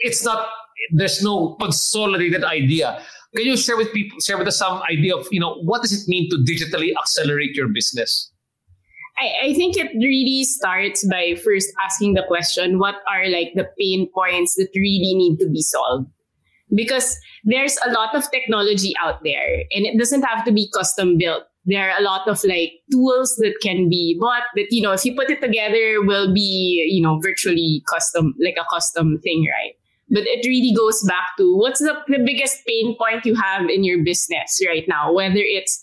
It's not, there's no consolidated idea. Can you share with us some idea of, you know, what does it mean to digitally accelerate your business? I think it really starts by first asking the question, what are like the pain points that really need to be solved? Because there's a lot of technology out there and it doesn't have to be custom built. There are a lot of like tools that can be bought that, you know, if you put it together will be, you know, virtually custom, like a custom thing, right? But it really goes back to what's the biggest pain point you have in your business right now, whether it's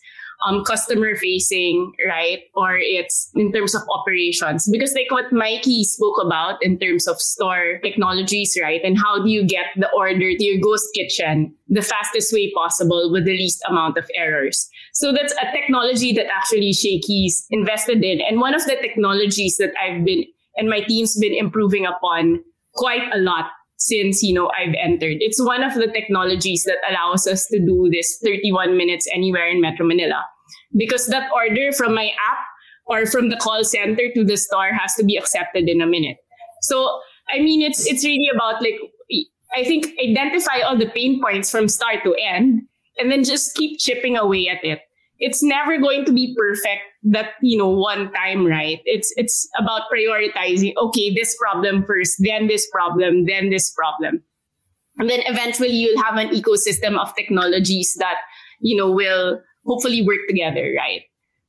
customer facing, right? Or it's in terms of operations, because like what Mikee spoke about in terms of store technologies, right? And how do you get the order to your ghost kitchen the fastest way possible with the least amount of errors? So that's a technology that actually Shakey's invested in. And one of the technologies that I've been and my team's been improving upon quite a lot since, you know, I've entered. It's one of the technologies that allows us to do this 31 minutes anywhere in Metro Manila. Because that order from my app or from the call center to the store has to be accepted in a minute. So, I mean, it's really about like, I think identify all the pain points from start to end and then just keep chipping away at it. It's never going to be perfect that, you know, one time, right? It's about prioritizing, okay, this problem first, then this problem, then this problem. And then eventually you'll have an ecosystem of technologies that, you know, will hopefully work together, right?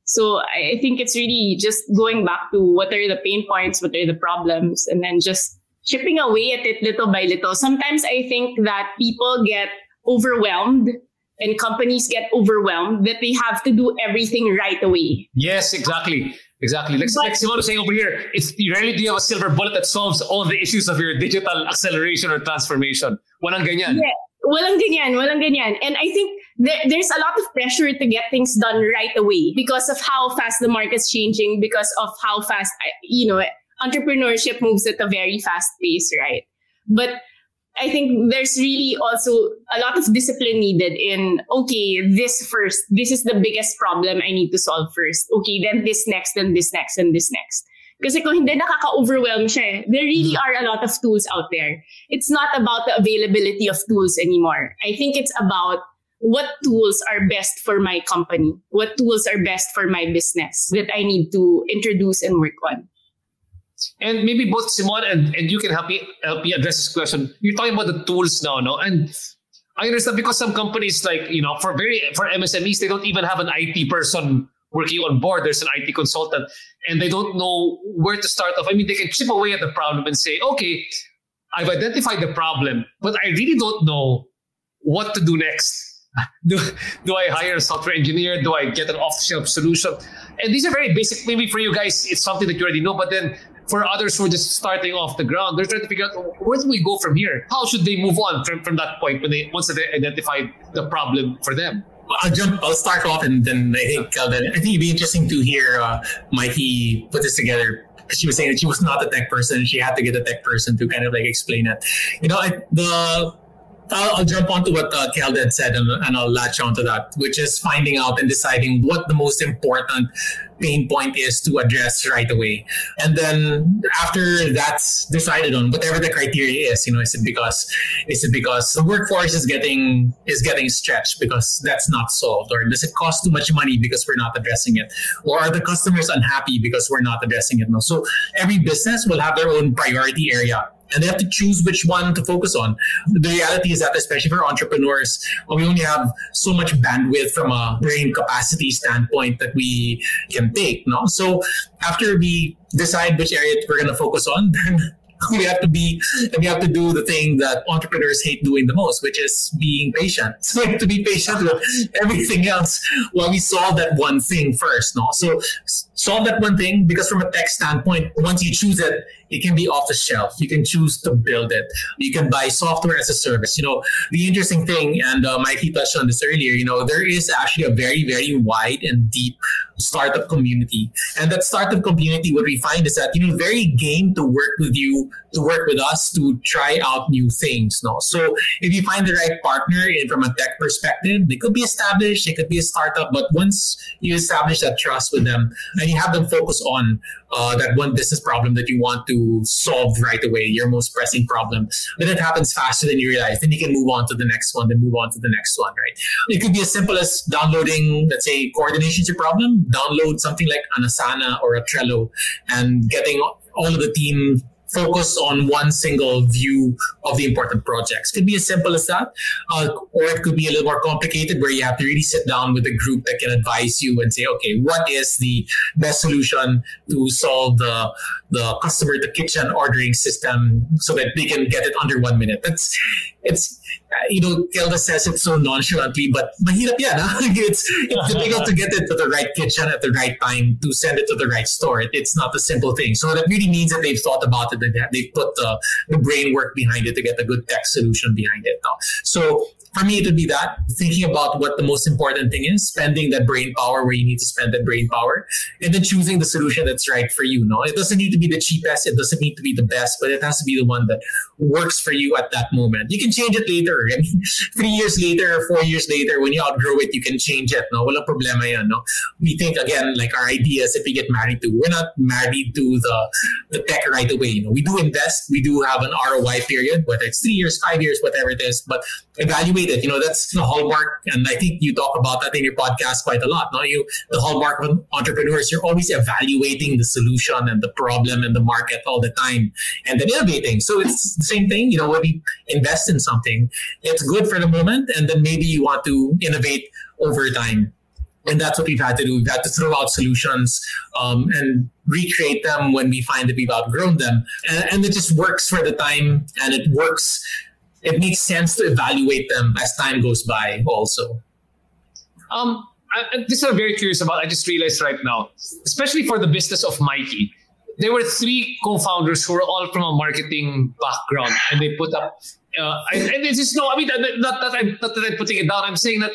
So I think it's really just going back to what are the pain points, what are the problems, and then just chipping away at it little by little. Sometimes I think that people get overwhelmed and companies get overwhelmed that they have to do everything right away. Yes, exactly. Exactly. Like Simon was saying over here, it's rarely do you have a silver bullet that solves all the issues of your digital acceleration or transformation. Walang ganyan. Yeah. Walang ganyan. And I think there's a lot of pressure to get things done right away because of how fast the market's changing, because of how fast, you know, entrepreneurship moves at a very fast pace, right? But I think there's really also a lot of discipline needed in, okay, this first, this is the biggest problem I need to solve first. Okay, then this next, then this next, and this next. Kasi kung hindi nakaka-overwhelm siya, there really are a lot of tools out there. It's not about the availability of tools anymore. I think it's about what tools are best for my company, what tools are best for my business that I need to introduce and work on. And maybe both Simon and you can help me address this question. You're talking about the tools now, no? And I understand because some companies like, you know, for MSMEs, they don't even have an IT person working on board. There's an IT consultant and they don't know where to start off. I mean, they can chip away at the problem and say, okay, I've identified the problem, but I really don't know what to do next. Do I hire a software engineer? Do I get an off-the-shelf solution? And these are very basic. Maybe for you guys, it's something that you already know, but then for others who are just starting off the ground, they're trying to figure out where do we go from here? How should they move on from that point once they identify the problem for them? I'll start off and then I think it'd be interesting to hear Mikee put this together. She was saying that she was not a tech person. She had to get a tech person to kind of like explain it. You know, I'll jump onto what Kielda had said and I'll latch onto that, which is finding out and deciding what the most important pain point is to address right away. And then after that's decided on, whatever the criteria is, you know, is it because the workforce is getting stretched because that's not solved, or does it cost too much money because we're not addressing it, or are the customers unhappy because we're not addressing it? No. So every business will have their own priority area, and they have to choose which one to focus on. The reality is that, especially for entrepreneurs, we only have so much bandwidth from a brain capacity standpoint that we can take. No? So after we decide which area we're going to focus on, then we have to do the thing that entrepreneurs hate doing the most, which is being patient. So we have to be patient with everything else while we solve that one thing first. No? So solve that one thing, because from a tech standpoint, once you choose it, it can be off the shelf. You can choose to build it. You can buy software as a service. You know, the interesting thing, and Mikee touched on this earlier, you know, there is actually a very, very wide and deep startup community. And that startup community, what we find is that, you know, very game to work with you, to work with us, to try out new things. No? So if you find the right partner from a tech perspective, they could be established, they could be a startup, but once you establish that trust with them and you have them focus on that one business problem that you want to solve right away, your most pressing problem, then it happens faster than you realize. Then you can move on to the next one, then move on to the next one, right? It could be as simple as downloading, let's say, coordination's your problem, download something like an Asana or a Trello and getting all of the team focus on one single view of the important projects. Could be as simple as that, or it could be a little more complicated where you have to really sit down with a group that can advise you and say, okay, what is the best solution to solve the customer to kitchen ordering system so that they can get it under 1 minute. You know, Kielda says it so nonchalantly, but mahirap yan, huh? It's difficult to get it to the right kitchen at the right time, to send it to the right store. It's not a simple thing. So that really means that they've thought about it, that they've put the brain work behind it to get a good tech solution behind it. Now, so for me, it would be that, thinking about what the most important thing is, spending that brain power where you need to spend that brain power, and then choosing the solution that's right for you. No, it doesn't need to be the cheapest, it doesn't need to be the best, but it has to be the one that works for you at that moment. You can change it later. I mean, 3 years later, 4 years later, when you outgrow it, you can change it. No, walang problema yan. No, we think again like our ideas. If we get married to, we're not married to the tech right away. You know, we do invest. We do have an ROI period, whether it's 3 years, 5 years, whatever it is. But evaluate it. You know, that's the hallmark, and I think you talk about that in your podcast quite a lot. No, the hallmark of entrepreneurs. You're always evaluating the solution and the problem and the market all the time, and then innovating. So it's the same thing. You know, when we invest in something, it's good for the moment, and then maybe you want to innovate over time. And that's what we've had to do. We've had to throw out solutions and recreate them when we find that we've outgrown them. And it just works for the time, and it works. It makes sense to evaluate them as time goes by also. This I'm very curious about. I just realized right now, especially for the business of Mikee, there were three co-founders who were all from a marketing background, and they put up... I'm not putting it down. I'm saying that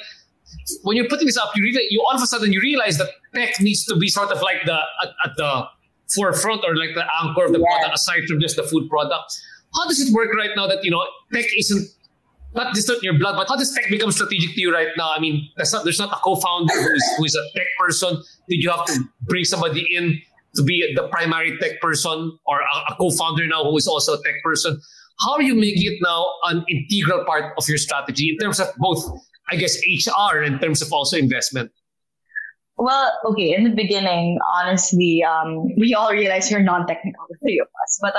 when you're putting this up, you all of a sudden you realize that tech needs to be sort of like at the forefront or like the anchor of the product, aside from just the food product. How does it work right now that, you know, tech isn't not just in your blood, but how does tech become strategic to you right now? I mean, there's not a co-founder who is a tech person. Did you have to bring somebody in to be the primary tech person, or a co-founder now who is also a tech person? How are you making it now an integral part of your strategy in terms of both, I guess, HR, in terms of also investment? Well, okay, in the beginning, honestly, we all realized we're non-technical, the three of us. But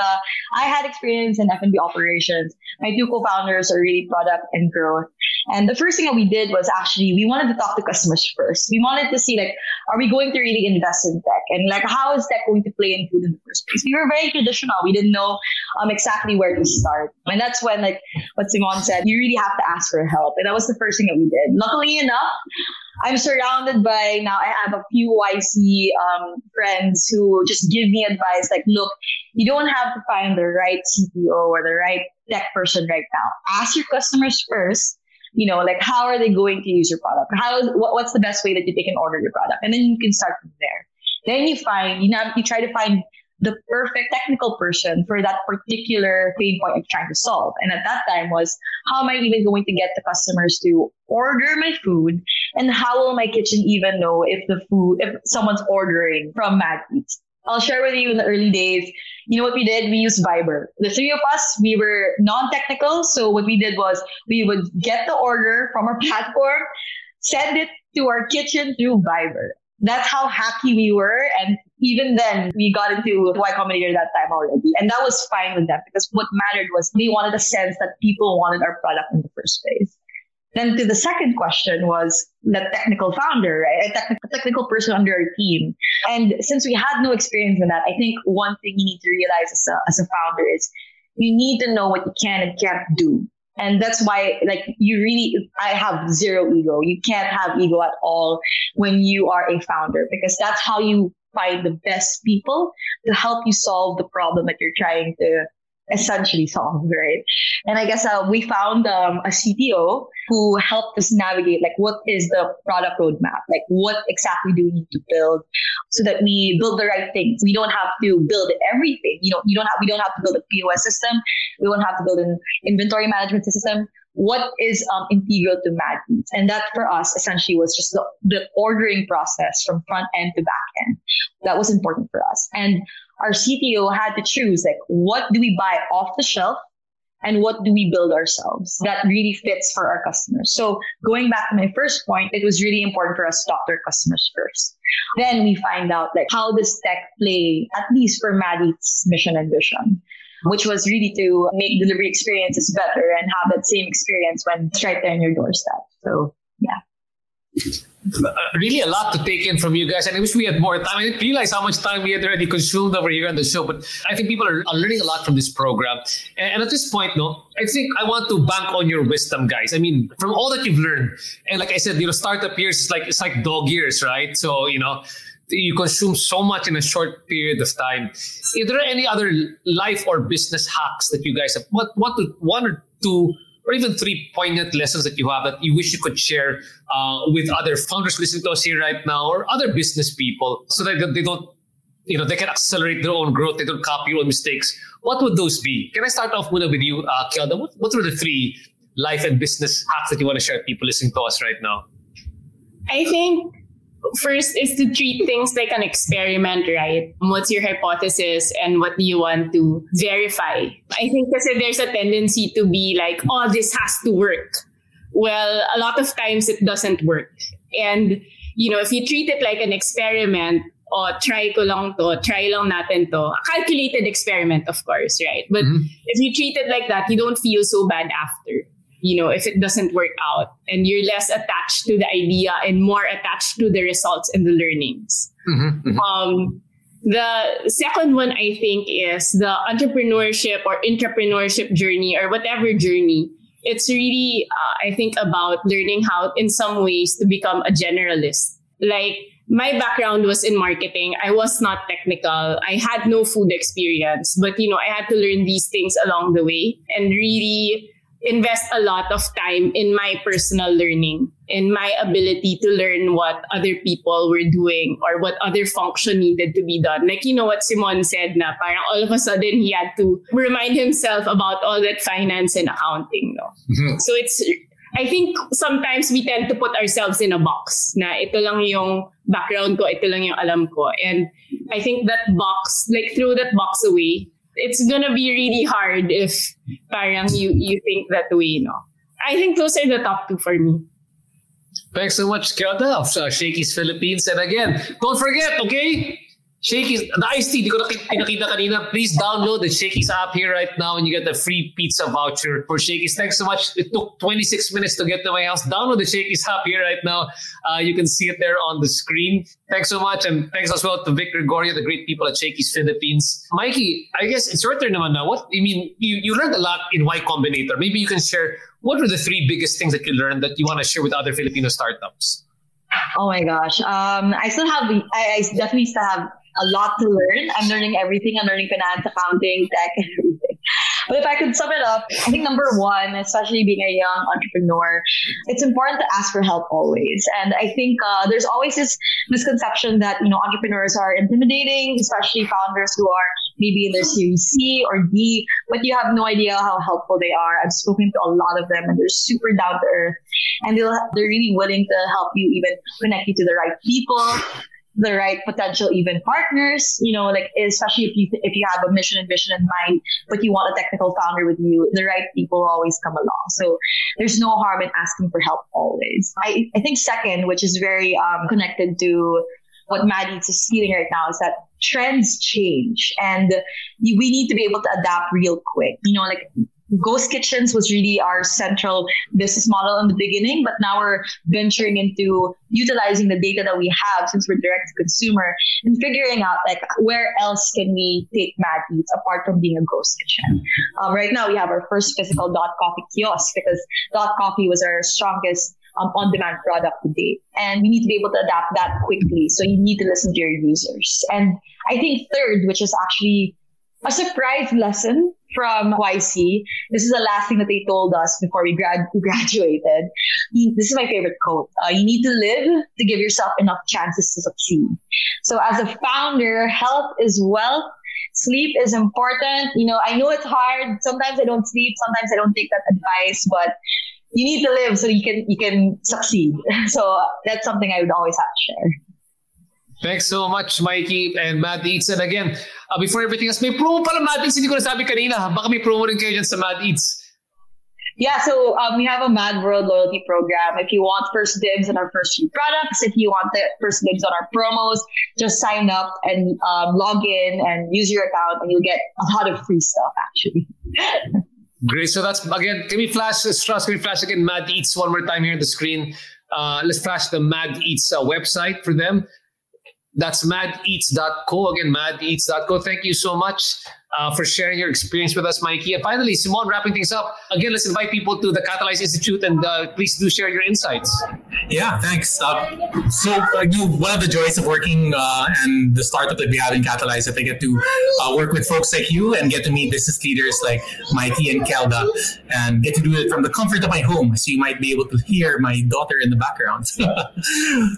I had experience in F&B operations. My two co-founders are really product and growth. And the first thing that we did was actually, we wanted to talk to customers first. We wanted to see, like, are we going to really invest in tech? And like, how is tech going to play in food in the first place? We were very traditional. We didn't know exactly where to start. And that's when, like what Simon said, you really have to ask for help. And that was the first thing that we did. Luckily enough, I'm surrounded by, now I have a few YC friends who just give me advice like, look, you don't have to find the right CTO or the right tech person right now. Ask your customers first, you know, like how are they going to use your product? What's the best way that they can order your product? And then you can start from there. Then you try to find the perfect technical person for that particular pain point I'm trying to solve. And at that time was, how am I even going to get the customers to order my food? And how will my kitchen even know if someone's ordering from Mad Eats? I'll share with you in the early days, you know what we did? We used Viber. The three of us, we were non-technical. So what we did was we would get the order from our platform, send it to our kitchen through Viber. That's how hacky we were. And even then, we got into Y Combinator that time already. And that was fine with them because what mattered was they wanted a sense that people wanted our product in the first place. Then to the second question was the technical founder, right? A technical person under our team. And since we had no experience in that, I think one thing you need to realize as a founder is you need to know what you can and can't do. And that's why, like, I have zero ego. You can't have ego at all when you are a founder, because that's how you find the best people to help you solve the problem that you're trying to essentially solve, right? And I guess we found a CTO who helped us navigate, like, what is the product roadmap? Like, what exactly do we need to build so that we build the right things? We don't have to build everything. We don't have to build a POS system. We don't have to build an inventory management system. What is integral to Mad Eats? And that for us essentially was just the ordering process from front end to back end. That was important for us. And our CTO had to choose, like, what do we buy off the shelf and what do we build ourselves that really fits for our customers? So going back to my first point, it was really important for us to talk to our customers first. Then we find out, like, how does tech play, at least for Mad Eats' mission and vision, which was really to make delivery experiences better and have that same experience when it's right there on your doorstep. So, yeah. Really a lot to take in from you guys, and I wish we had more time. I didn't realize how much time we had already consumed over here on the show, but I think people are learning a lot from this program. And at this point, I think I want to bank on your wisdom, guys. I mean, from all that you've learned, and like I said, startup years is like dog years, right? So, you consume so much in a short period of time. Are there any other life or business hacks that you guys have? One or two or even three poignant lessons that you have that you wish you could share with other founders listening to us here right now, or other business people, so that they don't, they can accelerate their own growth. They don't copy your own mistakes. What would those be? Can I start off with you, Kielda? What were the three life and business hacks that you want to share with people listening to us right now? I think first is to treat things like an experiment, right? What's your hypothesis and what do you want to verify? I think there's a tendency to be like, oh, this has to work. Well, a lot of times it doesn't work. And, if you treat it like an experiment, try ko lang to, try lang natin to. A calculated experiment, of course, right? But if you treat it like that, you don't feel so bad after. If it doesn't work out, and you're less attached to the idea and more attached to the results and the learnings. The second one, I think, is the entrepreneurship or intrapreneurship journey or whatever journey. It's really, I think, about learning how in some ways to become a generalist. Like, my background was in marketing. I was not technical. I had no food experience, but, I had to learn these things along the way and really invest a lot of time in my personal learning, in my ability to learn what other people were doing or what other function needed to be done. Like, what Simon said na parang all of a sudden he had to remind himself about all that finance and accounting. So I think sometimes we tend to put ourselves in a box na ito lang yung background ko, ito lang yung alam ko. And I think that box, like, throw that box away. It's gonna be really hard if parang you think that way, I think those are the top two for me. Thanks so much, Kielda of Shakey's Philippines. And again, don't forget, okay? Shakey's, the iced tea, di ko nakita kanina. Please download the Shakey's app here right now and you get a free pizza voucher for Shakey's. Thanks so much. It took 26 minutes to get to my house. Download the Shakey's app here right now. You can see it there on the screen. Thanks so much. And thanks as well to Vic Gregorio, the great people at Shakey's Philippines. Mikee, I guess it's your turn naman now. What, I mean, you learned a lot in Y Combinator. Maybe you can share, what were the three biggest things that you learned that you want to share with other Filipino startups? Oh my gosh. I definitely still have a lot to learn. I'm learning everything. I'm learning finance, accounting, tech, everything. But if I could sum it up, I think number one, especially being a young entrepreneur, it's important to ask for help always. And I think there's always this misconception that, you know, entrepreneurs are intimidating, especially founders who are maybe in their Series C or D, but you have no idea how helpful they are. I've spoken to a lot of them and they're super down to earth, and they're really willing to help you even connect you to the right people, the right potential even partners, you know, like especially if you have a mission and vision in mind, but you want a technical founder with you, the right people always come along. So there's no harm in asking for help always. I think second, which is very connected to what Mad Eats is feeling right now, is that trends change and we need to be able to adapt real quick. You know, like ghost kitchens was really our central business model in the beginning, but now we're venturing into utilizing the data that we have since we're direct to consumer and figuring out like where else can we take Mad Eats apart from being a ghost kitchen. Right now we have our first physical Dot Coffee kiosk because Dot Coffee was our strongest on-demand product to date. And we need to be able to adapt that quickly. So you need to listen to your users. And I think third, which is actually a surprise lesson from YC. This is the last thing that they told us before we graduated. This is my favorite quote. You need to live to give yourself enough chances to succeed. So as a founder, health is wealth. Sleep is important. You know, I know it's hard. Sometimes I don't sleep. Sometimes I don't take that advice, but you need to live so you can succeed. So that's something I would always have to share. Thanks so much, Mikee and Mad Eats. And again, before everything else, may promo pala Mad Eats. Hindi ko nasabi kanina. Baka may promo rin kayo dyan sa Mad Eats. Yeah, so we have a Mad World loyalty program. If you want first dibs on our first few products, if you want the first dibs on our promos, just sign up and log in and use your account and you'll get a lot of free stuff, actually. Great. So that's, again, can we flash again Mad Eats one more time here on the screen? Let's flash the Mad Eats website for them. That's madeats.co. Again, madeats.co. Thank you so much for sharing your experience with us, Mikee. And finally, Simon, wrapping things up. Again, let's invite people to the Catalyze Institute and please do share your insights. Yeah, thanks. One of the joys of working and the startup that we have in Catalyze is that I get to work with folks like you and get to meet business leaders like Mikee and Kielda and get to do it from the comfort of my home. So you might be able to hear my daughter in the background.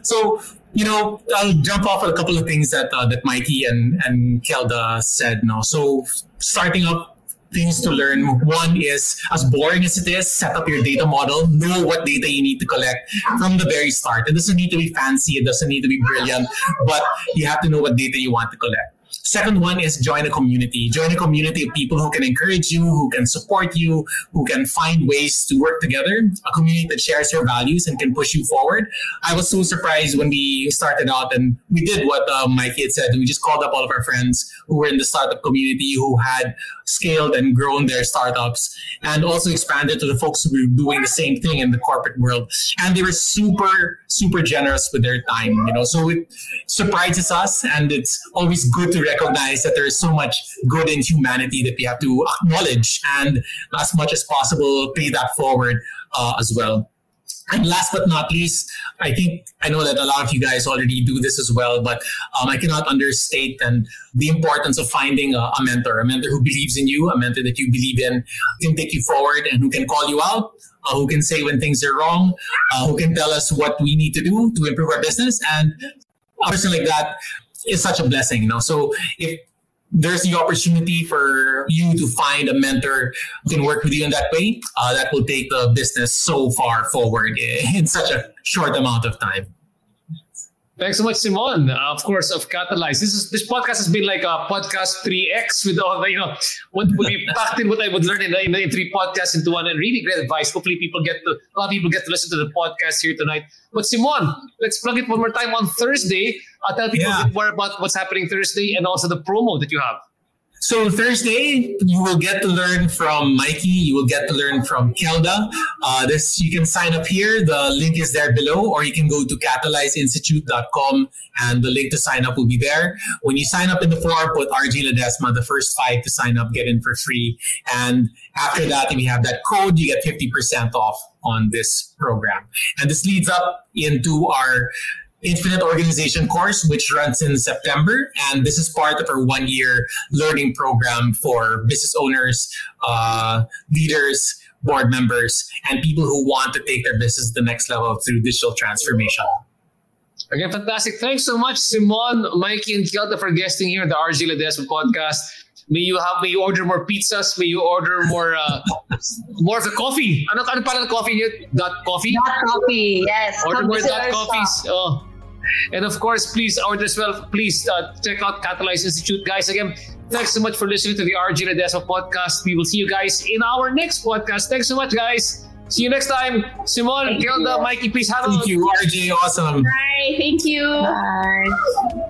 So, you know, I'll jump off at a couple of things that Mikee and Kielda said. No, so starting up, things to learn. One is, as boring as it is, set up your data model. Know what data you need to collect from the very start. It doesn't need to be fancy. It doesn't need to be brilliant, but you have to know what data you want to collect. Second one is join a community. Join a community of people who can encourage you, who can support you, who can find ways to work together. A community that shares your values and can push you forward. I was so surprised when we started out and we did what Mikee had said. We just called up all of our friends who were in the startup community who had scaled and grown their startups and also expanded to the folks who were doing the same thing in the corporate world. And they were super, super generous with their time, you know. So it surprises us and it's always good to recognize that there is so much good in humanity that we have to acknowledge and as much as possible pay that forward as well. And last but not least, I think I know that a lot of you guys already do this as well, but I cannot understate the importance of finding a mentor who believes in you, a mentor that you believe in, who can take you forward and who can call you out, who can say when things are wrong, who can tell us what we need to do to improve our business. And a person like that is such a blessing, you know. So if there's the opportunity for you to find a mentor who can work with you in that way, that will take the business so far forward in such a short amount of time. Thanks so much, Simon. Of course, of Catalyze. This podcast has been like a podcast 3X with all the, you know, what would be packed in what I would learn in three podcasts into one, and really great advice. Hopefully, a lot of people get to listen to the podcast here tonight. But Simon, let's plug it one more time on Thursday. I'll tell people a bit more about what's happening Thursday and also the promo that you have. So Thursday, you will get to learn from Mikee. You will get to learn from Kielda. You can sign up here. The link is there below, or you can go to catalyzeinstitute.com and the link to sign up will be there. When you sign up in the form, put RJ Ledesma, the first 5 to sign up, get in for free. And after that, if you have that code, you get 50% off on this program. And this leads up into our Infinite Organization course, which runs in September. And this is part of our one-year learning program for business owners, leaders, board members, and people who want to take their business to the next level through digital transformation. Okay, fantastic. Thanks so much, Simon, Mikee, and Kielda, for guesting here at the RJ Ledesma podcast. May you order more pizzas. May you order more of the coffee. Ano pala ng coffee niyo? Dot Coffee? Dot Coffee, yes. Order more Dot Coffees. Oh. And of course, please order as well. Please check out Catalyze Institute, guys. Again, thanks so much for listening to the RJ Ledesma podcast. We will see you guys in our next podcast. Thanks so much, guys. See you next time. Simon, Kielda, Mikee, please have a look. Thank you, RJ. Awesome. Bye. Thank you. Bye.